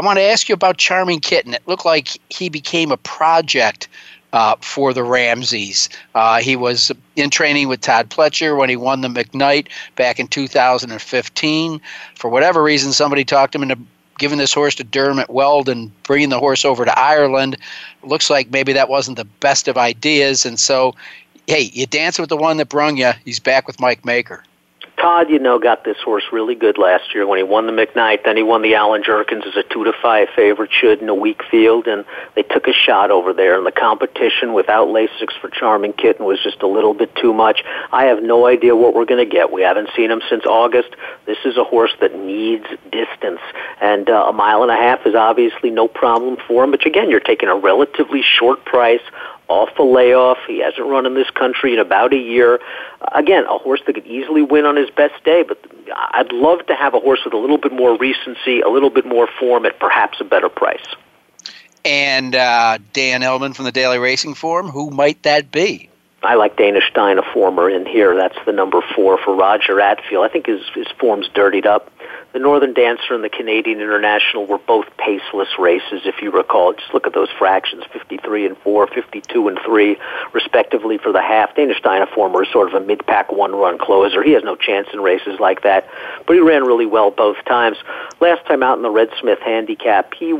want to ask you about Charming Kitten. It looked like he became a project for the Ramses. He was in training with Todd Pletcher when he won the McKnight back in 2015. For whatever reason, somebody talked him into giving this horse to Dermot Weld and bringing the horse over to Ireland. Looks like maybe that wasn't the best of ideas. And so, hey, you dance with the one that brung you. He's back with Mike Maker. Todd, got this horse really good last year when he won the McKnight. Then he won the Alan Jerkins as a 2-5 favorite, should, in a weak field. And they took a shot over there. And the competition without Lasix for Charming Kitten was just a little bit too much. I have no idea what we're going to get. We haven't seen him since August. This is a horse that needs distance. And a mile and a half is obviously no problem for him. But, again, you're taking a relatively short price off a layoff. He hasn't run in this country in about a year. Again, a horse that could easily win on his best day, but I'd love to have a horse with a little bit more recency, a little bit more form at perhaps a better price. And Dan Illman from the Daily Racing Forum, who might that be? I like Dana Stein, a former, in here. That's the number 4 for Roger Atfield. I think his form's dirtied up. The Northern Dancer and the Canadian International were both paceless races, if you recall. Just look at those fractions, 53 and 4, 52 and 3, respectively, for the half. Dana Stein, a former, is sort of a mid-pack one-run closer. He has no chance in races like that, but he ran really well both times. Last time out in the Red Smith handicap, he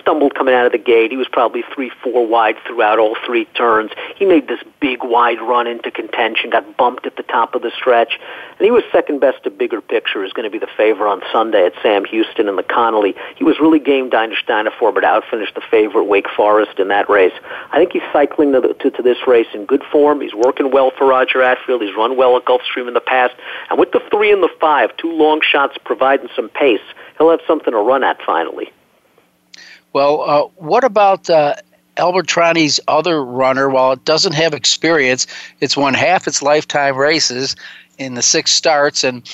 stumbled coming out of the gate. He was probably 3-4 wide throughout all 3 turns. He made this big wide run into contention, got bumped at the top of the stretch, and he was second best to Bigger Picture, is going to be the favorite on Sunday at Sam Houston and the Connolly. He was really game Deinersteiner for, but outfinished the favorite Wake Forest in that race. I think he's cycling to this race in good form. He's working well for Roger Atfield. He's run well at Gulfstream in the past, and with the 3 and the 5, 2 long shots providing some pace, he'll have something to run at finally. Well, what about Albertrini's other runner? While it doesn't have experience, it's won half its lifetime races in the 6 starts, and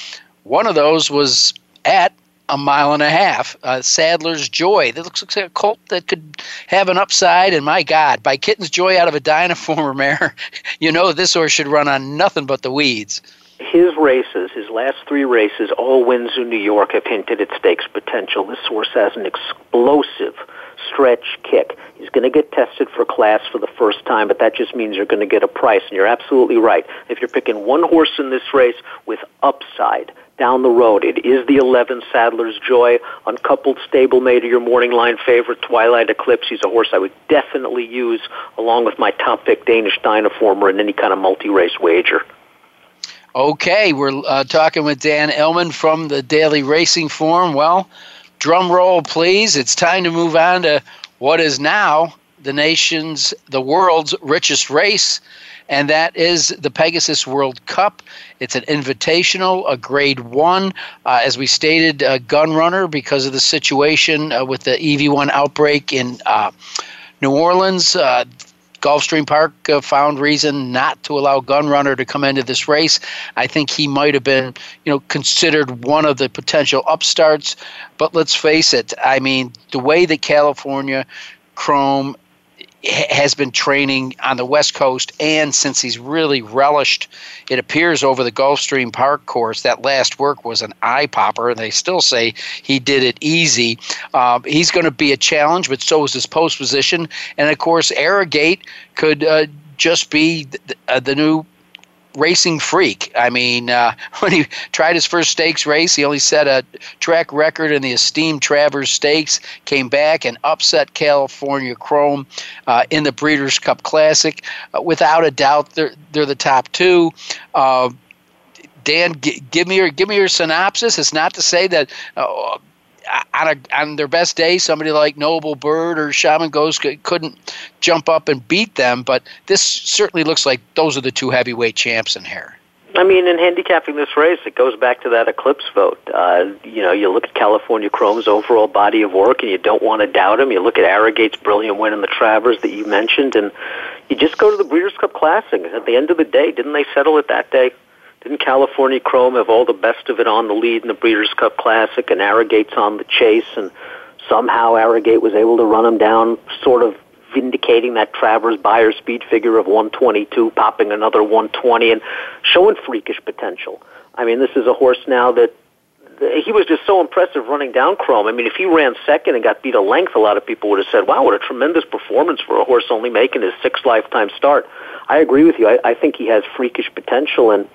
one of those was at a mile and a half, Saddler's Joy. That looks like a colt that could have an upside, and my God, by Kitten's Joy out of a Dynaformer mare, this horse should run on nothing but the weeds. His races, his last 3 races, all wins in New York, have hinted at stakes potential. This horse has an explosive stretch kick. He's going to get tested for class for the first time, but that just means you're going to get a price, and you're absolutely right. If you're picking one horse in this race with upside down the road, it is the 11 Saddler's Joy, uncoupled stablemate of your morning line favorite Twilight Eclipse. He's a horse I would definitely use along with my top pick Danish Dynaformer in any kind of multi-race wager. Okay, we're talking with Dan Illman from the Daily Racing Forum. Well, drum roll, please. It's time to move on to what is now the world's richest race, and that is the Pegasus World Cup. It's an invitational, a grade 1. As we stated, Gun Runner, because of the situation with the EV1 outbreak in New Orleans, Gulfstream Park found reason not to allow Gun Runner to come into this race. I think he might have been, considered one of the potential upstarts. But let's face it, the way that California Chrome has been training on the West Coast, and since he's really relished, it appears, over the Gulfstream Park course, that last work was an eye-popper, and they still say he did it easy. He's going to be a challenge, but so is his post position. And, of course, Arrogate could just be the new racing freak. When he tried his first stakes race, he only set a track record in the esteemed Travers Stakes, came back and upset California Chrome in the Breeders' Cup Classic. Without a doubt, they're the top 2. Dan, give me your synopsis. It's not to say that on their best day, somebody like Noble Bird or Shaman Goes couldn't jump up and beat them, but this certainly looks like those are the 2 heavyweight champs in here. I mean, in handicapping this race, it goes back to that Eclipse vote. You look at California Chrome's overall body of work, and you don't want to doubt him. You look at Arrogate's brilliant win in the Travers that you mentioned, and you just go to the Breeders' Cup Classic. At the end of the day, didn't they settle it that day? Didn't California Chrome have all the best of it on the lead in the Breeders' Cup Classic, and Arrogate's on the chase, and somehow Arrogate was able to run him down, sort of vindicating that Travers buyer speed figure of 122, popping another 120, and showing freakish potential. I mean, this is a horse now that he was just so impressive running down Chrome. I mean, if he ran second and got beat a length, a lot of people would have said, wow, what a tremendous performance for a horse only making his sixth lifetime start. I agree with you. I think he has freakish potential, and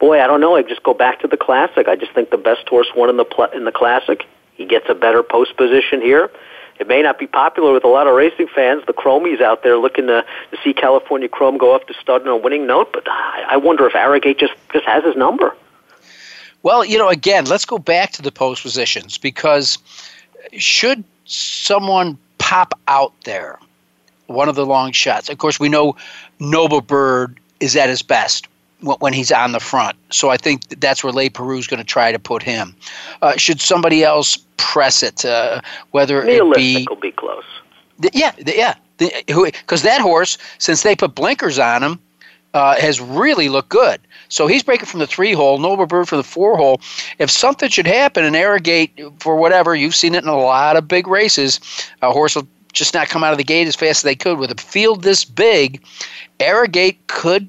boy, I don't know. I just go back to the Classic. I just think the best horse won in the Classic. He gets a better post position here. It may not be popular with a lot of racing fans. The Chromies out there looking to see California Chrome go up to stud on a winning note, but I wonder if Arrogate just has his number. Well, again, let's go back to the post positions, because should someone pop out there, one of the long shots, of course we know Noble Bird is at his best when he's on the front. So I think that's where Le Peroux's going to try to put him. Should somebody else press it, whether Neolistic it be... will be close. Because that horse, since they put blinkers on him, has really looked good. So he's breaking from the 3-hole, Noble Bird from the 4-hole. If something should happen and Arrogate, for whatever, you've seen it in a lot of big races, a horse will just not come out of the gate as fast as they could. With a field this big, Arrogate could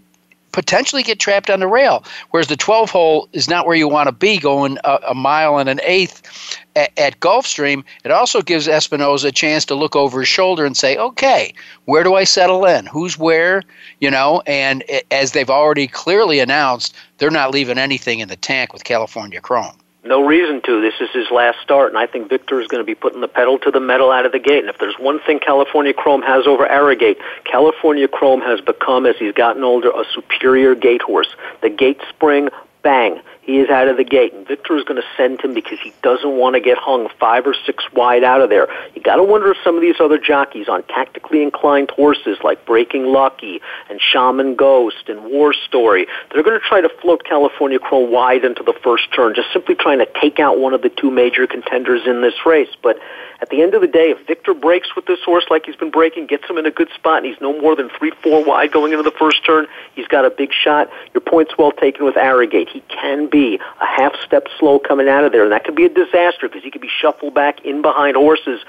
potentially get trapped on the rail, whereas the 12-hole is not where you want to be going a mile and an eighth at Gulfstream. It also gives Espinosa a chance to look over his shoulder and say, okay, where do I settle in? Who's where? And as they've already clearly announced, they're not leaving anything in the tank with California Chrome. No reason to. This is his last start, and I think Victor is going to be putting the pedal to the metal out of the gate. And if there's one thing California Chrome has over Arrogate, California Chrome has become, as he's gotten older, a superior gate horse. The gate spring, bang, he is out of the gate. And Victor is going to send him because he doesn't want to get hung 5 or 6 wide out of there. You got to wonder if some of these other jockeys on tactically inclined horses like Breaking Lucky and Shaman Ghost and War Story, they're going to try to float California Chrome wide into the first turn, just simply trying to take out one of the 2 major contenders in this race. But at the end of the day, if Victor breaks with this horse like he's been breaking, gets him in a good spot, and he's no more than 3-4 wide going into the first turn, he's got a big shot. Your point's well taken with Arrogate. He can be a half step slow coming out of there, and that could be a disaster because he could be shuffled back in behind horses.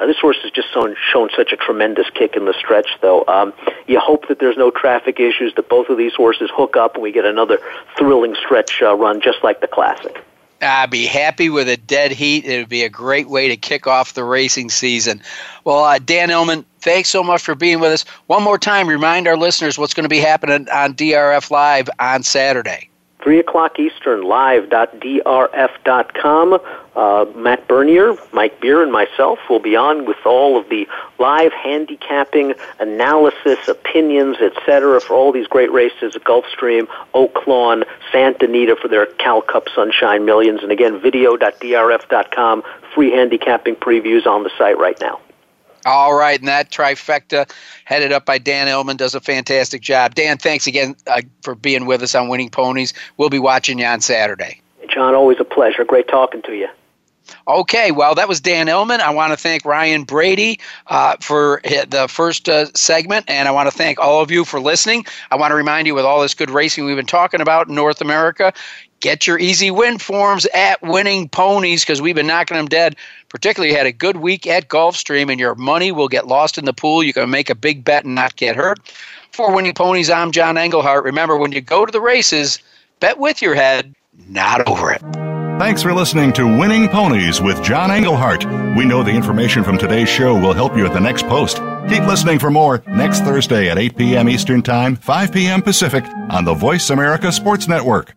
This horse has just shown such a tremendous kick in the stretch, though. You hope that there's no traffic issues, that both of these horses hook up, and we get another thrilling stretch run just like the Classic. I'd be happy with a dead heat. It would be a great way to kick off the racing season. Well, Dan Illman, thanks so much for being with us. One more time, remind our listeners what's going to be happening on DRF Live on Saturday. 3 o'clock Eastern, live.drf.com. Matt Bernier, Mike Beer, and myself will be on with all of the live handicapping, analysis, opinions, etc. for all these great races at Gulfstream, Oak Lawn, Santa Anita for their Cal Cup Sunshine Millions. And again, video.drf.com, free handicapping previews on the site right now. All right, and that trifecta, headed up by Dan Illman, does a fantastic job. Dan, thanks again for being with us on Winning Ponies. We'll be watching you on Saturday. John, always a pleasure. Great talking to you. Okay, well, that was Dan Illman. I want to thank Ryan Brady for the first segment, and I want to thank all of you for listening. I want to remind you, with all this good racing we've been talking about in North America, get your easy win forms at Winning Ponies, because we've been knocking them dead. Particularly had a good week at Gulfstream, and your money will get lost in the pool. You can make a big bet and not get hurt. For Winning Ponies, I'm John Englehart. Remember, when you go to the races, bet with your head, not over it. Thanks for listening to Winning Ponies with John Englehart. We know the information from today's show will help you at the next post. Keep listening for more next Thursday at 8 p.m. Eastern Time, 5 p.m. Pacific on the Voice America Sports Network.